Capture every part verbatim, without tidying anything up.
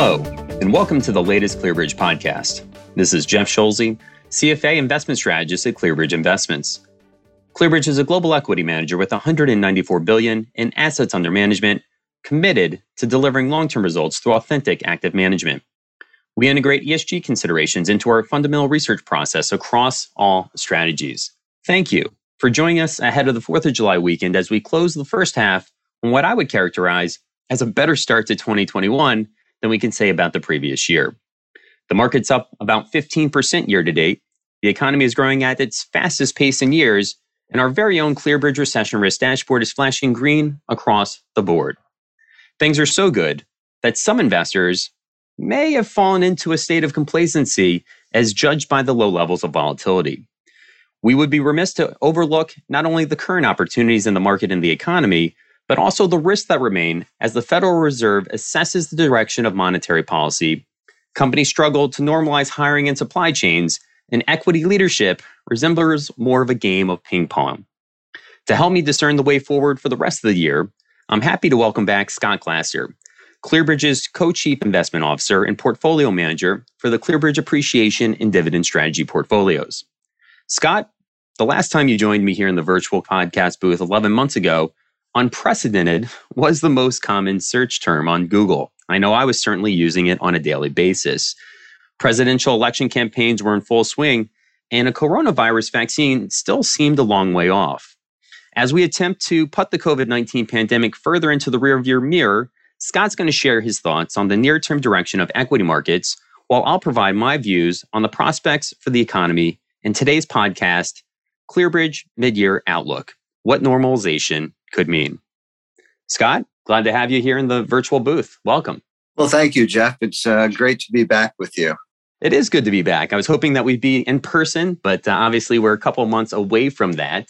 Hello, and welcome to the latest ClearBridge podcast. This is Jeff Schulze, C F A investment strategist at ClearBridge Investments. ClearBridge is a global equity manager with one hundred ninety-four billion dollars in assets under management, committed to delivering long-term results through authentic active management. We integrate E S G considerations into our fundamental research process across all strategies. Thank you for joining us ahead of the fourth of July weekend as we close the first half on what I would characterize as a better start to twenty twenty-one than we can say about the previous year. The market's up about fifteen percent year to date. The economy is growing at its fastest pace in years, and our very own ClearBridge recession risk dashboard is flashing green across the board. Things are so good that some investors may have fallen into a state of complacency as judged by the low levels of volatility. We would be remiss to overlook not only the current opportunities in the market and the economy, but also the risks that remain as the Federal Reserve assesses the direction of monetary policy. Companies struggle to normalize hiring and supply chains, and equity leadership resembles more of a game of ping pong. To help me discern the way forward for the rest of the year, I'm happy to welcome back Scott Glasser, ClearBridge's Co-Chief Investment Officer and Portfolio Manager for the ClearBridge Appreciation and Dividend Strategy portfolios. Scott, the last time you joined me here in the virtual podcast booth eleven months ago, unprecedented was the most common search term on Google. I know I was certainly using it on a daily basis. Presidential election campaigns were in full swing, and a coronavirus vaccine still seemed a long way off. As we attempt to put the COVID nineteen pandemic further into the rearview mirror, Scott's going to share his thoughts on the near-term direction of equity markets, while I'll provide my views on the prospects for the economy in today's podcast, ClearBridge Mid-Year Outlook, What Normalization Could Mean. Scott, glad to have you here in the virtual booth. Welcome. Well, thank you, Jeff. It's uh, great to be back with you. It is good to be back. I was hoping that we'd be in person, but uh, obviously we're a couple months away from that.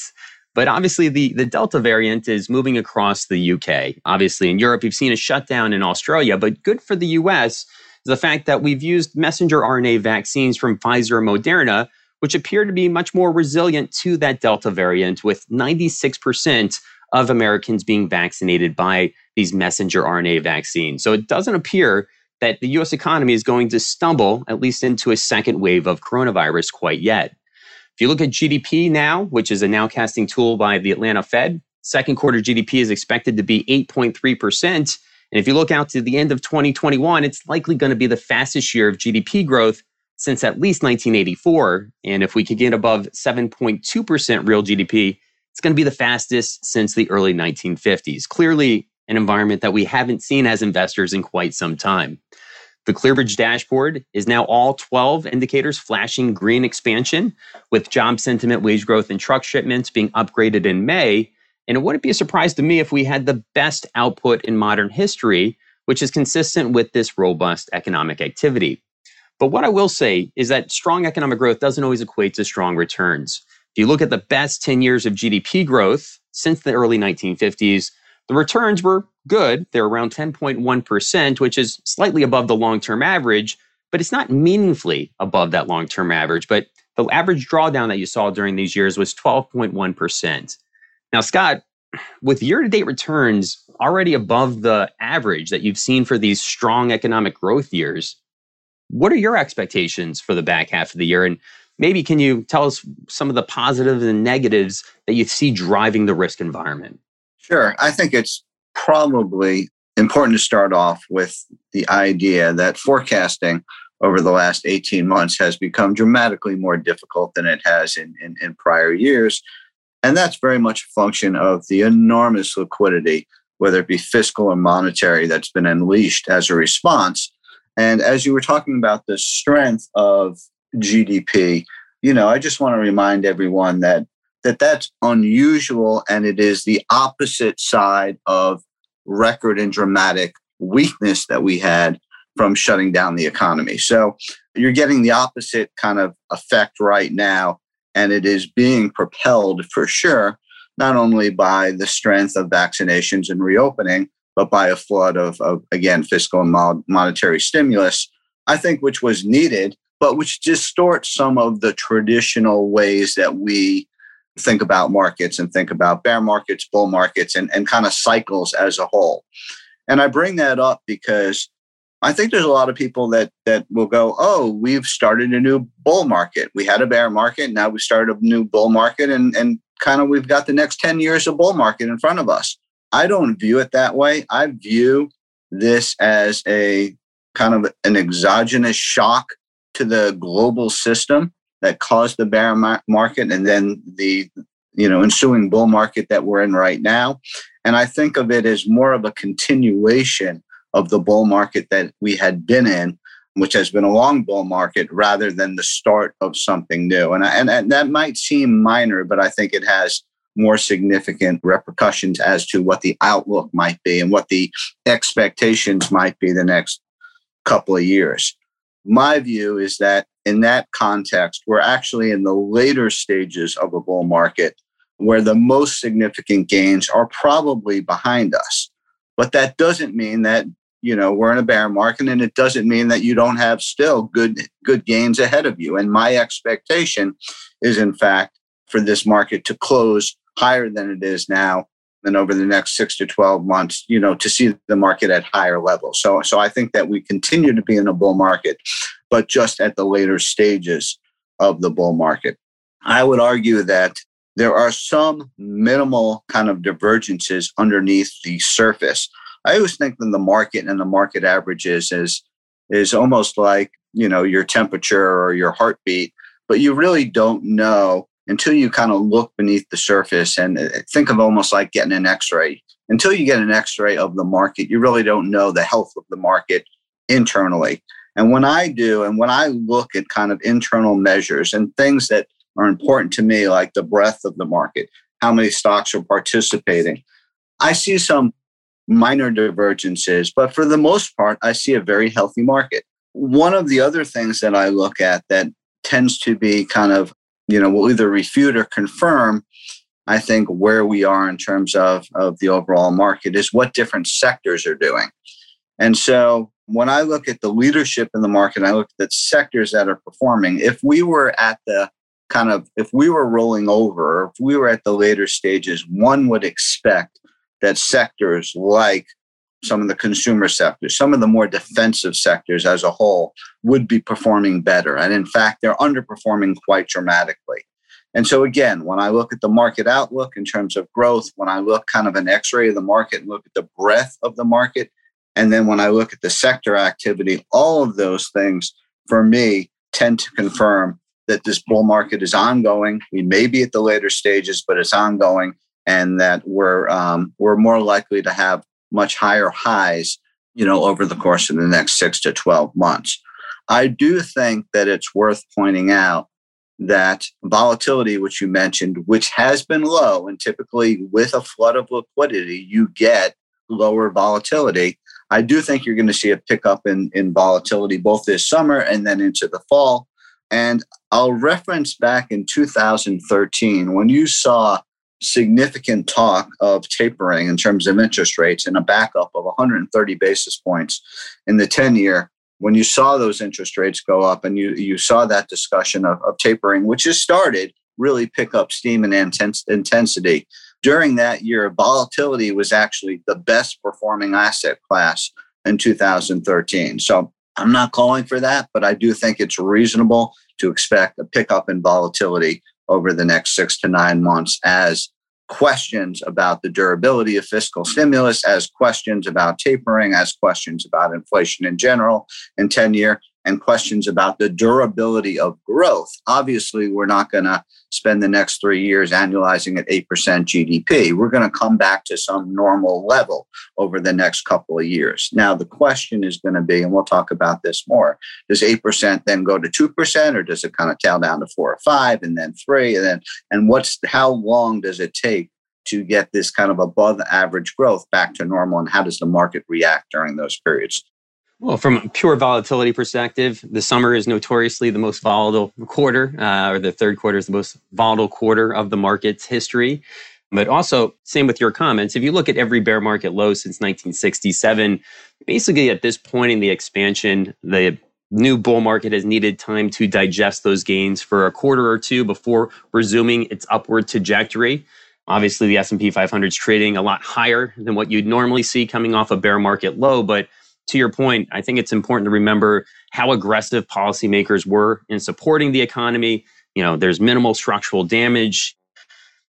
But obviously, the, the Delta variant is moving across the U K. Obviously, in Europe, you've seen a shutdown in Australia, but good for the U S is the fact that we've used messenger R N A vaccines from Pfizer and Moderna, which appear to be much more resilient to that Delta variant, with ninety-six percent of Americans being vaccinated by these messenger R N A vaccines. So it doesn't appear that the U S economy is going to stumble, at least into a second wave of coronavirus quite yet. If you look at G D P now, which is a nowcasting tool by the Atlanta Fed, second quarter G D P is expected to be eight point three percent. And if you look out to the end of twenty twenty-one, it's likely going to be the fastest year of G D P growth since at least nineteen eighty-four. And if we could get above seven point two percent real G D P, it's going to be the fastest since the early nineteen fifties. Clearly, an environment that we haven't seen as investors in quite some time. The ClearBridge dashboard is now all twelve indicators flashing green expansion, with job sentiment, wage growth, and truck shipments being upgraded in May. And it wouldn't be a surprise to me if we had the best output in modern history, which is consistent with this robust economic activity. But what I will say is that strong economic growth doesn't always equate to strong returns. If you look at the best ten years of G D P growth since the early nineteen fifties, the returns were good. They're around ten point one percent, which is slightly above the long-term average, but it's not meaningfully above that long-term average. But the average drawdown that you saw during these years was twelve point one percent. Now, Scott, with year-to-date returns already above the average that you've seen for these strong economic growth years, what are your expectations for the back half of the year? And maybe can you tell us some of the positives and negatives that you see driving the risk environment? Sure. I think it's probably important to start off with the idea that forecasting over the last eighteen months has become dramatically more difficult than it has in, in, in prior years. And that's very much a function of the enormous liquidity, whether it be fiscal or monetary, that's been unleashed as a response. And as you were talking about the strength of G D P, you know, I just want to remind everyone that that that's unusual, and it is the opposite side of record and dramatic weakness that we had from shutting down the economy. So you're getting the opposite kind of effect right now, and it is being propelled for sure, not only by the strength of vaccinations and reopening, but by a flood of, of again, fiscal and mo- monetary stimulus, I think, which was needed, but which distorts some of the traditional ways that we think about markets and think about bear markets, bull markets, and, and kind of cycles as a whole. And I bring that up because I think there's a lot of people that that will go, oh, we've started a new bull market. We had a bear market. Now we started a new bull market and, and kind of we've got the next ten years of bull market in front of us. I don't view it that way. I view this as a kind of an exogenous shock to the global system that caused the bear market and then the you know ensuing bull market that we're in right now. And I think of it as more of a continuation of the bull market that we had been in, which has been a long bull market, rather than the start of something new. And, and, and that might seem minor, but I think it has more significant repercussions as to what the outlook might be and what the expectations might be the next couple of years. My view is that in that context, we're actually in the later stages of a bull market where the most significant gains are probably behind us. But that doesn't mean that, you know, we're in a bear market, and it doesn't mean that you don't have still good, good gains ahead of you. And my expectation is, in fact, for this market to close higher than it is now, and over the next six to twelve months, you know, to see the market at higher levels. So, so I think that we continue to be in a bull market, but just at the later stages of the bull market. I would argue that there are some minimal kind of divergences underneath the surface. I always think that the market and the market averages is, is almost like, you know, your temperature or your heartbeat, but you really don't know until you kind of look beneath the surface. And think of almost like getting an x-ray. Until you get an x-ray of the market, you really don't know the health of the market internally. And when I do, and when I look at kind of internal measures and things that are important to me, like the breadth of the market, how many stocks are participating, I see some minor divergences, but for the most part, I see a very healthy market. One of the other things that I look at that tends to be kind of, you know, will either refute or confirm, I think, where we are in terms of, of the overall market is what different sectors are doing. And so when I look at the leadership in the market, I look at the sectors that are performing. If we were at the kind of, if we were rolling over, if we were at the later stages, one would expect that sectors like some of the consumer sectors, some of the more defensive sectors as a whole, would be performing better. And in fact, they're underperforming quite dramatically. And so again, when I look at the market outlook in terms of growth, when I look kind of an x-ray of the market and look at the breadth of the market, and then when I look at the sector activity, all of those things for me tend to confirm that this bull market is ongoing. We may be at the later stages, but it's ongoing, and that we're um, we're more likely to have much higher highs, you know, over the course of the next six to twelve months. I do think that it's worth pointing out that volatility, which you mentioned, which has been low, and typically with a flood of liquidity, you get lower volatility. I do think you're going to see a pickup in, in volatility both this summer and then into the fall. And I'll reference back in two thousand thirteen when you saw significant talk of tapering in terms of interest rates and a backup of one hundred thirty basis points in the ten-year, when you saw those interest rates go up and you, you saw that discussion of, of tapering, which has started, really pick up steam and intens- intensity. During that year, volatility was actually the best performing asset class in two thousand thirteen. So I'm not calling for that, but I do think it's reasonable to expect a pickup in volatility over the next six to nine months as questions about the durability of fiscal stimulus, as questions about tapering, as questions about inflation in general and ten-year, and questions about the durability of growth. Obviously, we're not going to spend the next three years annualizing at eight percent G D P. We're going to come back to some normal level over the next couple of years. Now, the question is going to be, and we'll talk about this more, does eight percent then go to two percent, or does it kind of tail down to four or five and then three? And then, and what's, how long does it take to get this kind of above average growth back to normal? And how does the market react during those periods? Well, from a pure volatility perspective, the summer is notoriously the most volatile quarter, uh, or the third quarter is the most volatile quarter of the market's history. But also, same with your comments, if you look at every bear market low since nineteen sixty-seven, basically at this point in the expansion, the new bull market has needed time to digest those gains for a quarter or two before resuming its upward trajectory. Obviously, the S and P five hundred is trading a lot higher than what you'd normally see coming off a bear market low, but to your point, I think it's important to remember how aggressive policymakers were in supporting the economy. You know, there's minimal structural damage.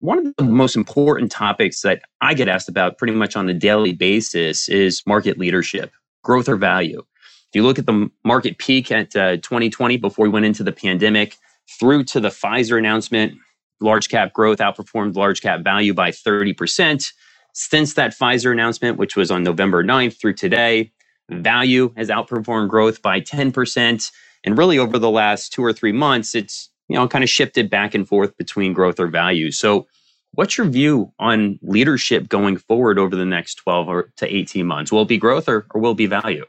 One of the most important topics that I get asked about pretty much on a daily basis is market leadership, growth or value. If you look at the market peak at uh, twenty twenty, before we went into the pandemic, through to the Pfizer announcement, large cap growth outperformed large cap value by thirty percent. Since that Pfizer announcement, which was on November ninth through today, value has outperformed growth by ten percent. And really over the last two or three months, it's you know, kind of shifted back and forth between growth or value. So what's your view on leadership going forward over the next twelve or to eighteen months? Will it be growth or, or will it be value?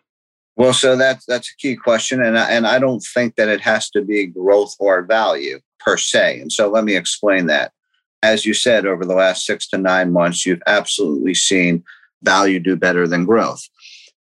Well, so that's, that's a key question. And I, and I don't think that it has to be growth or value per se. And so let me explain that. As you said, over the last six to nine months, you've absolutely seen value do better than growth.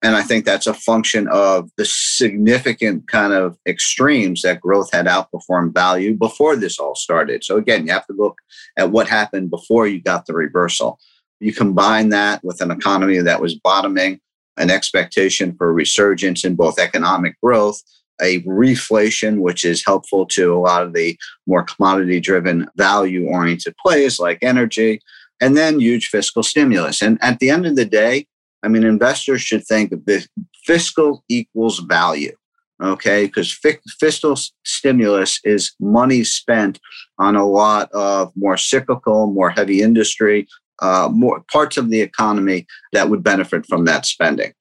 And I think that's a function of the significant kind of extremes that growth had outperformed value before this all started. So again, you have to look at what happened before you got the reversal. You combine that with an economy that was bottoming, an expectation for resurgence in both economic growth, a reflation, which is helpful to a lot of the more commodity-driven, value-oriented plays like energy, and then huge fiscal stimulus. And at the end of the day, I mean, investors should think of this fiscal equals value, okay? Because fi- fiscal stimulus is money spent on a lot of more cyclical, more heavy industry, uh, more parts of the economy that would benefit from that spending.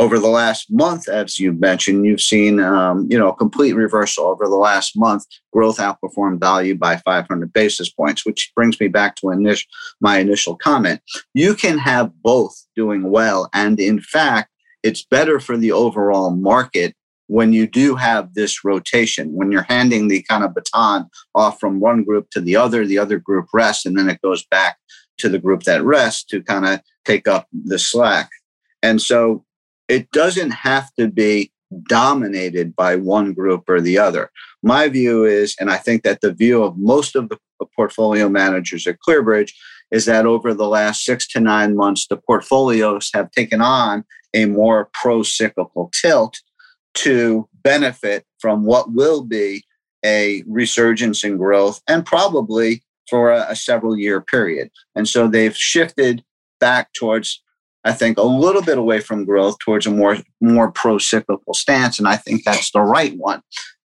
Over the last month, as you mentioned, you've seen um, you know, a complete reversal. Over the last month, growth outperformed value by five hundred basis points, which brings me back to init- my initial comment. You can have both doing well. And in fact, it's better for the overall market when you do have this rotation, when you're handing the kind of baton off from one group to the other, the other group rests, and then it goes back to the group that rests to kind of take up the slack. And so it doesn't have to be dominated by one group or the other. My view is, and I think that the view of most of the portfolio managers at ClearBridge is that over the last six to nine months, the portfolios have taken on a more pro-cyclical tilt to benefit from what will be a resurgence in growth and probably for a, a several-year period. And so they've shifted back towards, I think, a little bit away from growth towards a more, more pro-cyclical stance, and I think that's the right one.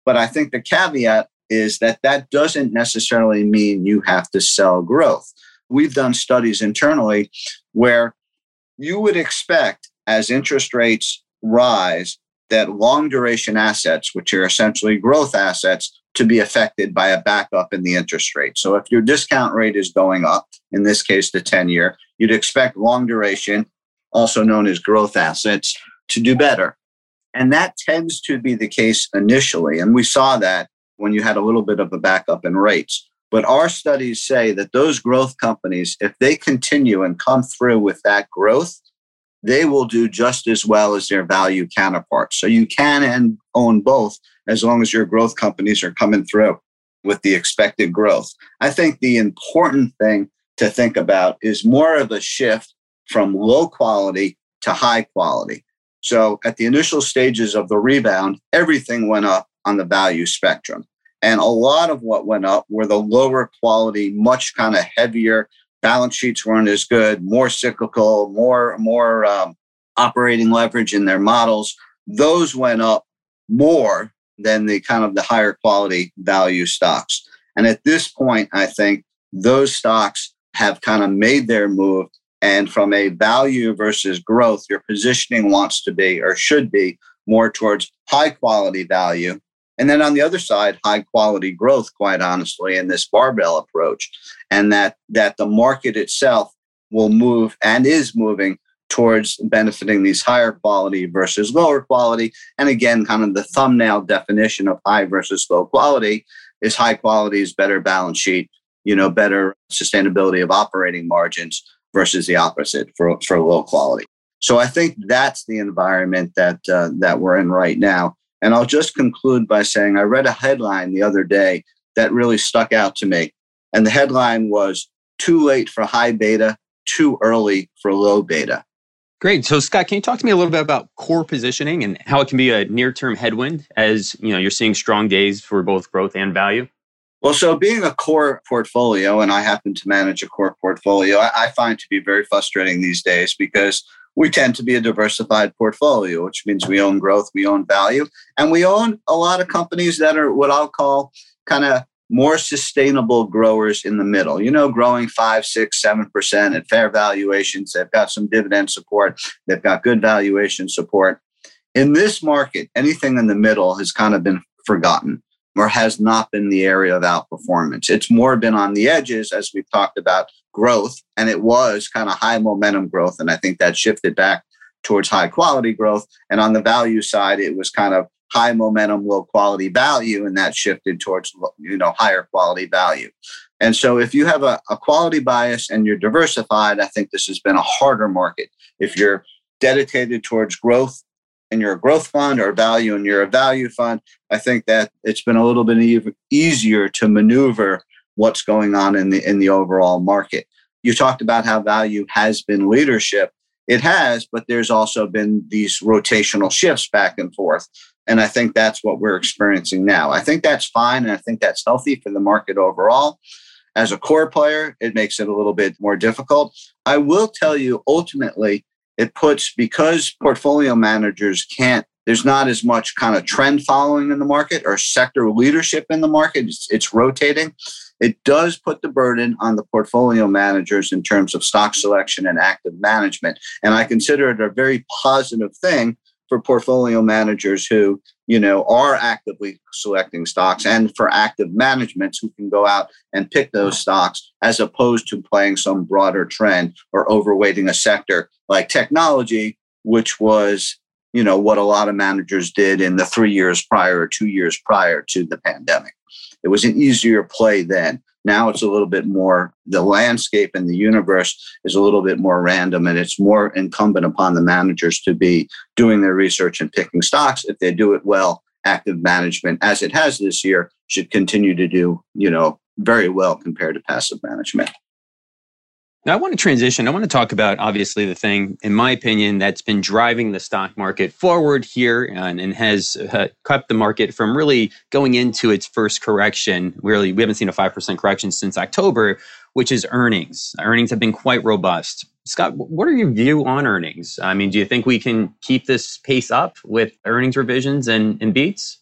But I think the caveat is that that doesn't necessarily mean you have to sell growth. We've done studies internally where you would expect, as interest rates rise, that long-duration assets, which are essentially growth assets, to be affected by a backup in the interest rate. So if your discount rate is going up, in this case, the ten-year, you'd expect long-duration, also known as growth assets, to do better. And that tends to be the case initially. And we saw that when you had a little bit of a backup in rates. But our studies say that those growth companies, if they continue and come through with that growth, they will do just as well as their value counterparts. So you can and own both as long as your growth companies are coming through with the expected growth. I think the important thing to think about is more of a shift from low quality to high quality. So at the initial stages of the rebound, everything went up on the value spectrum. And a lot of what went up were the lower quality, much kind of heavier, balance sheets weren't as good, more cyclical, more, more um, operating leverage in their models. Those went up more than the kind of the higher quality value stocks. And at this point, I think those stocks have kind of made their move. And from a value versus growth, your positioning wants to be or should be more towards high quality value. And then on the other side, high quality growth, quite honestly, in this barbell approach. And that that the market itself will move and is moving towards benefiting these higher quality versus lower quality. And again, kind of the thumbnail definition of high versus low quality is high quality is better balance sheet, you know, better sustainability of operating margins versus the opposite for, for low quality. So I think that's the environment that uh, that we're in right now. And I'll just conclude by saying I read a headline the other day that really stuck out to me. And the headline was, too late for high beta, too early for low beta. Great. So, Scott, can you talk to me a little bit about core positioning and how it can be a near-term headwind as, you know, you're seeing strong days for both growth and value? Well, so being a core portfolio, and I happen to manage a core portfolio, I, I find to be very frustrating these days because we tend to be a diversified portfolio, which means we own growth, we own value, and we own a lot of companies that are what I'll call kind of more sustainable growers in the middle, you know, growing five, six, seven percent at fair valuations. They've got some dividend support. They've got good valuation support. In this market, anything in the middle has kind of been forgotten or has not been the area of outperformance. It's more been on the edges, as we've talked about growth, and it was kind of high momentum growth. And I think that shifted back towards high quality growth. And on the value side, it was kind of high momentum, low quality value, and that shifted towards, you know, higher quality value. And so if you have a, a quality bias and you're diversified, I think this has been a harder market. If you're dedicated towards growth and you're a growth fund, or value and you're a value fund, I think that it's been a little bit e- easier to maneuver what's going on in the in the overall market. You talked about how value has been leadership. It has, but there's also been these rotational shifts back and forth. And I think that's what we're experiencing now. I think that's fine. And I think that's healthy for the market overall. As a core player, it makes it a little bit more difficult. I will tell you, ultimately, it puts, because portfolio managers can't, there's not as much kind of trend following in the market or sector leadership in the market. It's, it's rotating. It does put the burden on the portfolio managers in terms of stock selection and active management. And I consider it a very positive thing for portfolio managers who, you know, are actively selecting stocks, and for active managements who can go out and pick those stocks, as opposed to playing some broader trend or overweighting a sector like technology, which was, you know, what a lot of managers did in the three years prior or two years prior to the pandemic. It was an easier play then. Now it's a little bit more, the landscape and the universe is a little bit more random, and it's more incumbent upon the managers to be doing their research and picking stocks. If they do it well, active management, as it has this year, should continue to do, you know, very well compared to passive management. Now I want to transition. I want to talk about, obviously, the thing, in my opinion, that's been driving the stock market forward here and, and has uh, kept the market from really going into its first correction. We really, we haven't seen a five percent correction since October, which is earnings. Earnings have been quite robust. Scott, what are your view on earnings? I mean, do you think we can keep this pace up with earnings revisions and, and beats?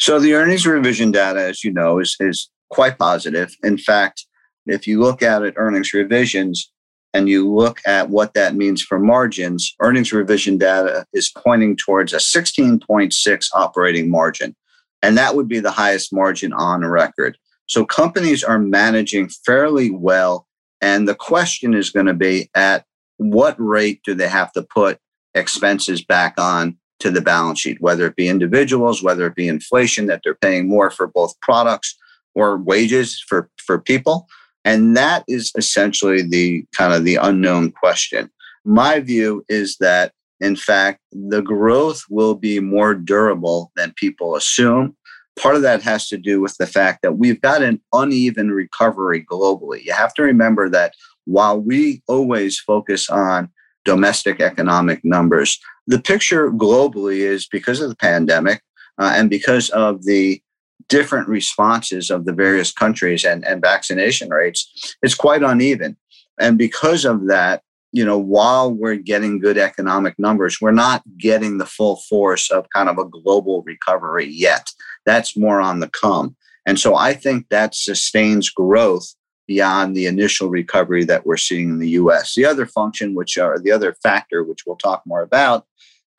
So the earnings revision data, as you know, is is quite positive. In fact, if you look at it, earnings revisions, and you look at what that means for margins, earnings revision data is pointing towards a sixteen point six operating margin. And that would be the highest margin on record. So companies are managing fairly well. And the question is going to be, at what rate do they have to put expenses back on to the balance sheet, whether it be individuals, whether it be inflation, that they're paying more for both products or wages for, for people. And that is essentially the kind of the unknown question. My view is that, in fact, the growth will be more durable than people assume. Part of that has to do with the fact that we've got an uneven recovery globally. You have to remember that while we always focus on domestic economic numbers, the picture globally is, because of the pandemic uh, and because of the different responses of the various countries and, and vaccination rates, it's quite uneven. And because of that, you know, while we're getting good economic numbers, we're not getting the full force of kind of a global recovery yet. That's more on the come. And so I think that sustains growth beyond the initial recovery that we're seeing in the U S. The other function, which are the other factor, which we'll talk more about,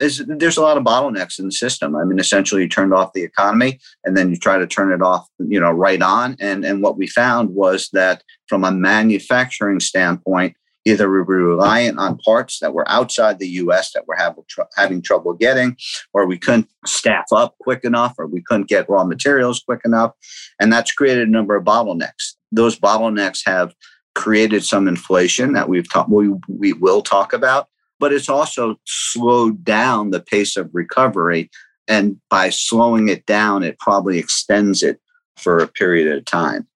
There's, there's a lot of bottlenecks in the system. I mean, essentially, you turned off the economy and then you try to turn it off, you know, right on. And, and what we found was that from a manufacturing standpoint, either we were reliant on parts that were outside the U S that we're have, tr- having trouble getting, or we couldn't staff up quick enough, or we couldn't get raw materials quick enough. And that's created a number of bottlenecks. Those bottlenecks have created some inflation that we've ta- we, we will talk about. But it's also slowed down the pace of recovery. And by slowing it down, it probably extends it for a period of time.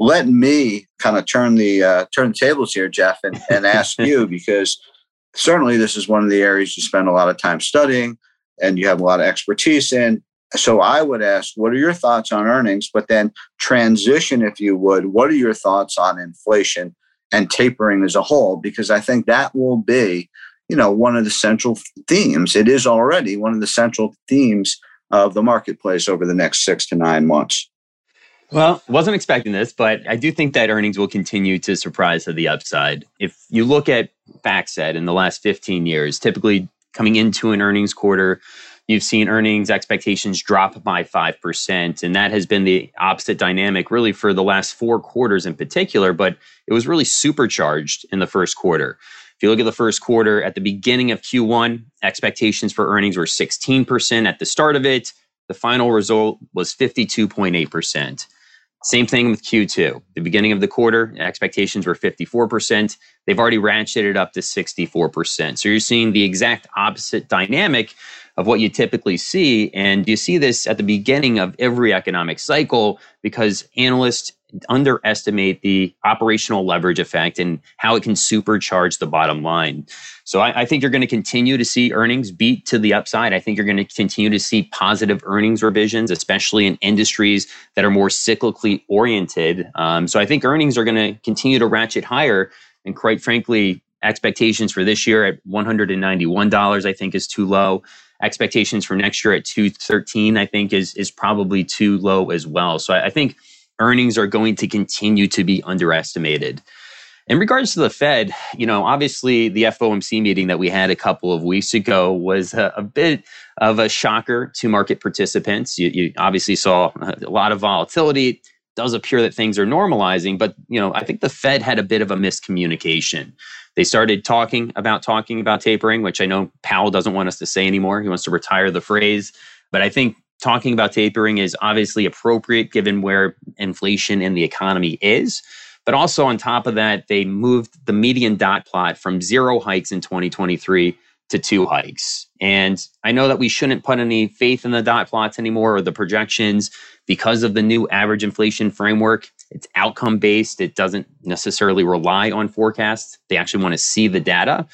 Let me kind of turn the uh, turn the tables here, Jeff, and, and ask you, because certainly this is one of the areas you spend a lot of time studying and you have a lot of expertise in. So I would ask, what are your thoughts on earnings? But then transition, if you would, what are your thoughts on inflation and tapering as a whole? Because I think that will be, you know, one of the central themes. It is already one of the central themes of the marketplace over the next six to nine months. Well, wasn't expecting this, but I do think that earnings will continue to surprise to the upside. If you look at FactSet in the last fifteen years, typically coming into an earnings quarter, you've seen earnings expectations drop by five percent, and that has been the opposite dynamic really for the last four quarters in particular, but it was really supercharged in the first quarter. If you look at the first quarter, at the beginning of Q one, expectations for earnings were sixteen percent at the start of it. The final result was fifty-two point eight percent. Same thing with Q two. The beginning of the quarter, expectations were fifty-four percent. They've already ratcheted up to sixty-four percent. So you're seeing the exact opposite dynamic of what you typically see. And you see this at the beginning of every economic cycle because analysts underestimate the operational leverage effect and how it can supercharge the bottom line. So I, I think you're going to continue to see earnings beat to the upside. I think you're going to continue to see positive earnings revisions, especially in industries that are more cyclically oriented. Um, so I think earnings are going to continue to ratchet higher. And quite frankly, expectations for this year at one hundred ninety-one dollars, I think, is too low. Expectations for next year at two thirteen, I think, is is probably too low as well. So I, I think earnings are going to continue to be underestimated. In regards to the Fed, you know, obviously the F O M C meeting that we had a couple of weeks ago was a, a bit of a shocker to market participants. You, you obviously saw a lot of volatility. It does appear that things are normalizing, but, you know, I think the Fed had a bit of a miscommunication. They started talking about talking about tapering, which I know Powell doesn't want us to say anymore. He wants to retire the phrase, but I think talking about tapering is obviously appropriate given where inflation and the economy is. But also on top of that, they moved the median dot plot from zero hikes in twenty twenty-three to two hikes. And I know that we shouldn't put any faith in the dot plots anymore or the projections because of the new average inflation framework. It's outcome-based. It doesn't necessarily rely on forecasts. They actually want to see the data.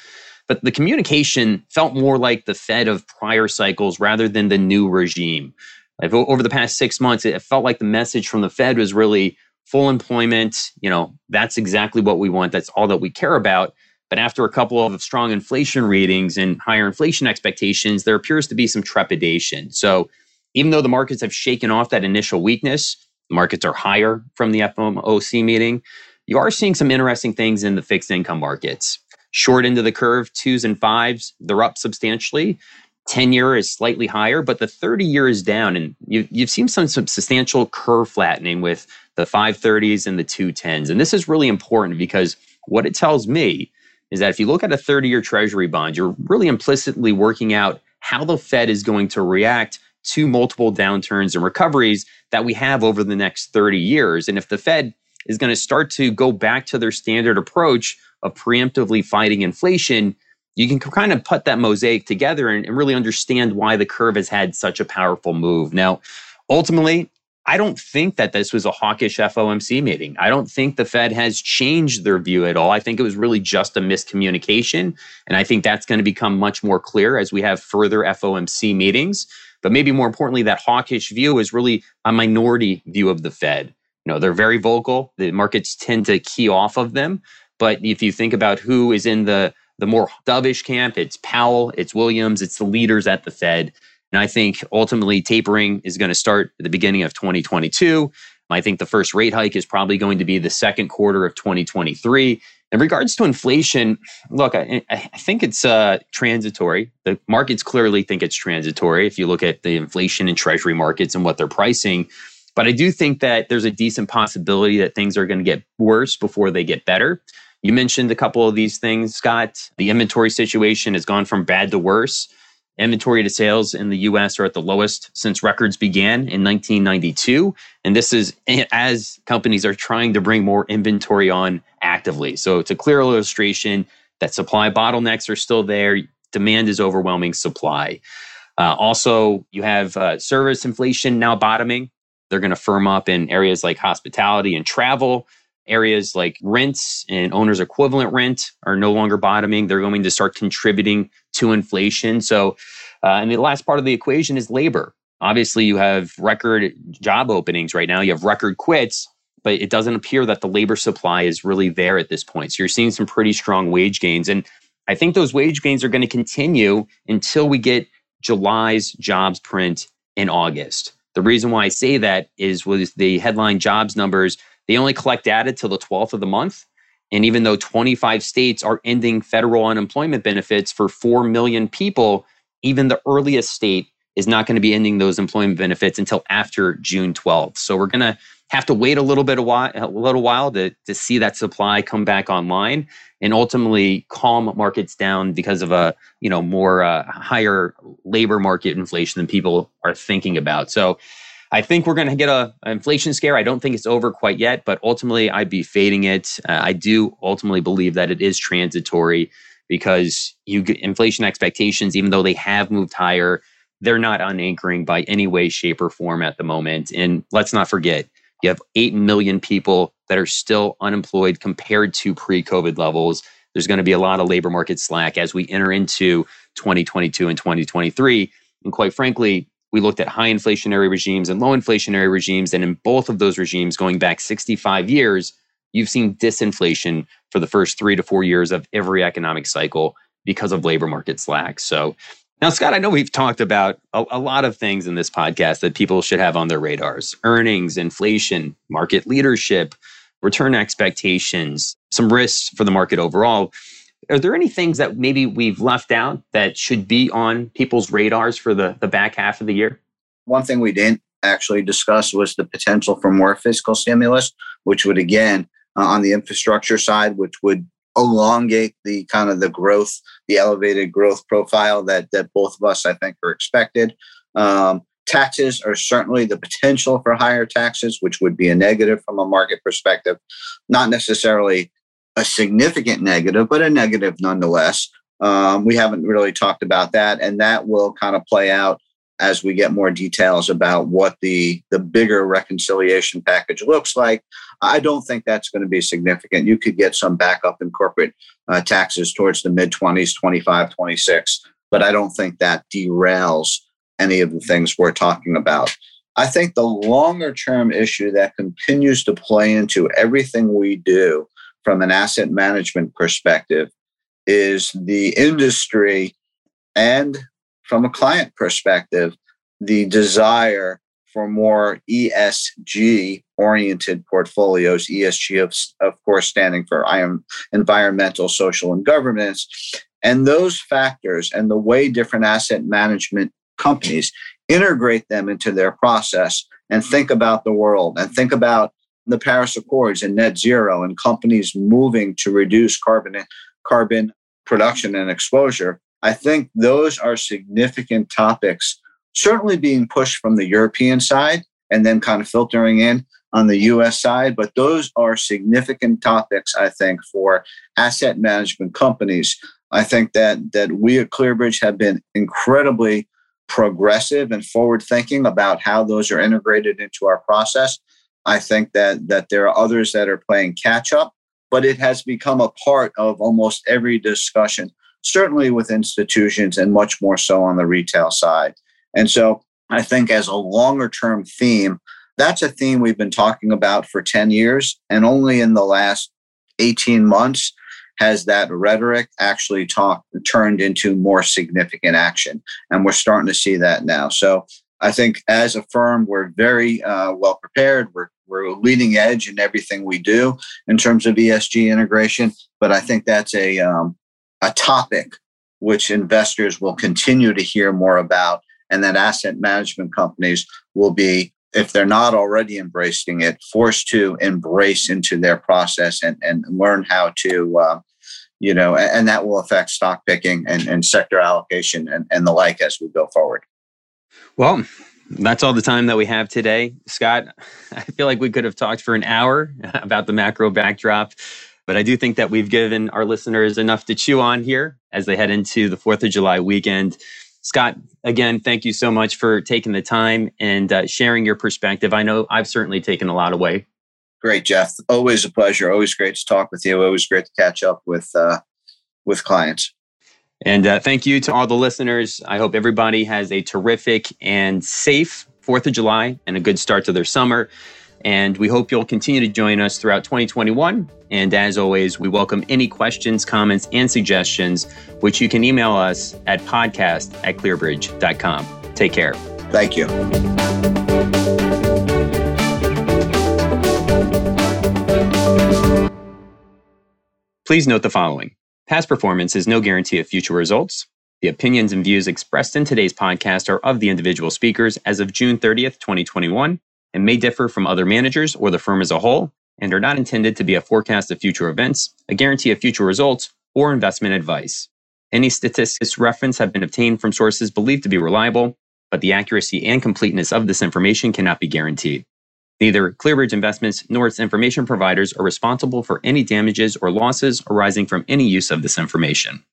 But the communication felt more like the Fed of prior cycles rather than the new regime. Like over the past six months, it felt like the message from the Fed was really full employment. You know, that's exactly what we want. That's all that we care about. But after a couple of strong inflation readings and higher inflation expectations, there appears to be some trepidation. So even though the markets have shaken off that initial weakness, the markets are higher from the F O M C meeting, you are seeing some interesting things in the fixed income markets. Short end of the curve, twos and fives, they're up substantially. ten-year is slightly higher, but the thirty-year is down. And you, you've seen some, some substantial curve flattening with the five thirties and the two tens. And this is really important because what it tells me is that if you look at a thirty-year treasury bond, you're really implicitly working out how the Fed is going to react to multiple downturns and recoveries that we have over the next thirty years. And if the Fed is going to start to go back to their standard approach of preemptively fighting inflation, you can kind of put that mosaic together and, and really understand why the curve has had such a powerful move. Now, ultimately, I don't think that this was a hawkish F O M C meeting. I don't think the Fed has changed their view at all. I think it was really just a miscommunication. And I think that's going to become much more clear as we have further F O M C meetings. But maybe more importantly, that hawkish view is really a minority view of the Fed. You know, they're very vocal. The markets tend to key off of them. But if you think about who is in the, the more dovish camp, it's Powell, it's Williams, it's the leaders at the Fed. And I think ultimately tapering is going to start at the beginning of twenty twenty-two. I think the first rate hike is probably going to be the second quarter of twenty twenty-three. In regards to inflation, look, I, I think it's uh, transitory. The markets clearly think it's transitory if you look at the inflation in treasury markets and what they're pricing. But I do think that there's a decent possibility that things are going to get worse before they get better. You mentioned a couple of these things, Scott. The inventory situation has gone from bad to worse. Inventory to sales in the U S are at the lowest since records began in nineteen ninety-two. And this is as companies are trying to bring more inventory on actively. So it's a clear illustration that supply bottlenecks are still there. Demand is overwhelming supply. Uh, also, you have uh, service inflation now bottoming. They're going to firm up in areas like hospitality and travel. Areas like rents and owner's equivalent rent are no longer bottoming. They're going to start contributing to inflation. So, uh, and the last part of the equation is labor. Obviously, you have record job openings right now. You have record quits, but it doesn't appear that the labor supply is really there at this point. So you're seeing some pretty strong wage gains. And I think those wage gains are going to continue until we get July's jobs print in August. The reason why I say that is with the headline jobs numbers, they only collect data till the twelfth of the month. And even though twenty-five states are ending federal unemployment benefits for four million people, even the earliest state is not going to be ending those employment benefits until after June twelfth. So we're going to have to wait a little bit, a while, a little while to, to see that supply come back online and ultimately calm markets down because of a, you know, more uh, higher labor market inflation than people are thinking about. So I think we're going to get a inflation scare. I don't think it's over quite yet, but ultimately I'd be fading it. Uh, I do ultimately believe that it is transitory because you get inflation expectations, even though they have moved higher, they're not unanchoring by any way, shape, or form at the moment. And let's not forget, you have eight million people that are still unemployed compared to pre-COVID levels. There's going to be a lot of labor market slack as we enter into twenty twenty-two and twenty twenty-three. And quite frankly, we looked at high inflationary regimes and low inflationary regimes. And in both of those regimes, going back sixty-five years, you've seen disinflation for the first three to four years of every economic cycle because of labor market slack. So now, Scott, I know we've talked about a, a lot of things in this podcast that people should have on their radars: earnings, inflation, market leadership, return expectations, some risks for the market overall. Are there any things that maybe we've left out that should be on people's radars for the, the back half of the year? One thing we didn't actually discuss was the potential for more fiscal stimulus, which would, again, uh, on the infrastructure side, which would elongate the kind of the growth, the elevated growth profile that that both of us, I think, are expected. Um, Taxes are certainly the potential for higher taxes, which would be a negative from a market perspective, not necessarily a significant negative, but a negative nonetheless. Um, we haven't really talked about that, and that will kind of play out as we get more details about what the, the bigger reconciliation package looks like. I don't think that's going to be significant. You could get some backup in corporate uh, taxes towards the mid-twenties, twenty-five, twenty-six, but I don't think that derails any of the things we're talking about. I think the longer-term issue that continues to play into everything we do from an asset management perspective is the industry, and from a client perspective, the desire for more E S G-oriented portfolios, E S G, of, of course, standing for environmental, social, and governance. And those factors and the way different asset management companies integrate them into their process and think about the world and think about the Paris Accords and net zero and companies moving to reduce carbon carbon production and exposure. I think those are significant topics, certainly being pushed from the European side and then kind of filtering in on the U S side. But those are significant topics, I think, for asset management companies. I think that that we at ClearBridge have been incredibly progressive and forward-thinking about how those are integrated into our process. I think that that there are others that are playing catch up, but it has become a part of almost every discussion, certainly with institutions and much more so on the retail side. And so I think as a longer term theme, that's a theme we've been talking about for ten years. And only in the last eighteen months has that rhetoric actually talk, turned into more significant action. And we're starting to see that now. So I think as a firm, we're very uh, well prepared. We're we're leading edge in everything we do in terms of E S G integration. But I think that's a um, a topic which investors will continue to hear more about, and that asset management companies will be, if they're not already embracing it, forced to embrace into their process and and learn how to, uh, you know, and, and that will affect stock picking and, and sector allocation and, and the like as we go forward. Well, that's all the time that we have today. Scott, I feel like we could have talked for an hour about the macro backdrop, but I do think that we've given our listeners enough to chew on here as they head into the fourth of July weekend. Scott, again, thank you so much for taking the time and uh, sharing your perspective. I know I've certainly taken a lot away. Great, Jeff. Always a pleasure. Always great to talk with you. Always great to catch up with uh, with clients. And uh, thank you to all the listeners. I hope everybody has a terrific and safe fourth of July and a good start to their summer. And we hope you'll continue to join us throughout twenty twenty-one. And as always, we welcome any questions, comments, and suggestions, which you can email us at podcast at clearbridge.com. Take care. Thank you. Please note the following. Past performance is no guarantee of future results. The opinions and views expressed in today's podcast are of the individual speakers as of June thirtieth, twenty twenty-one, and may differ from other managers or the firm as a whole, and are not intended to be a forecast of future events, a guarantee of future results, or investment advice. Any statistics referenced have been obtained from sources believed to be reliable, but the accuracy and completeness of this information cannot be guaranteed. Neither ClearBridge Investments nor its information providers are responsible for any damages or losses arising from any use of this information.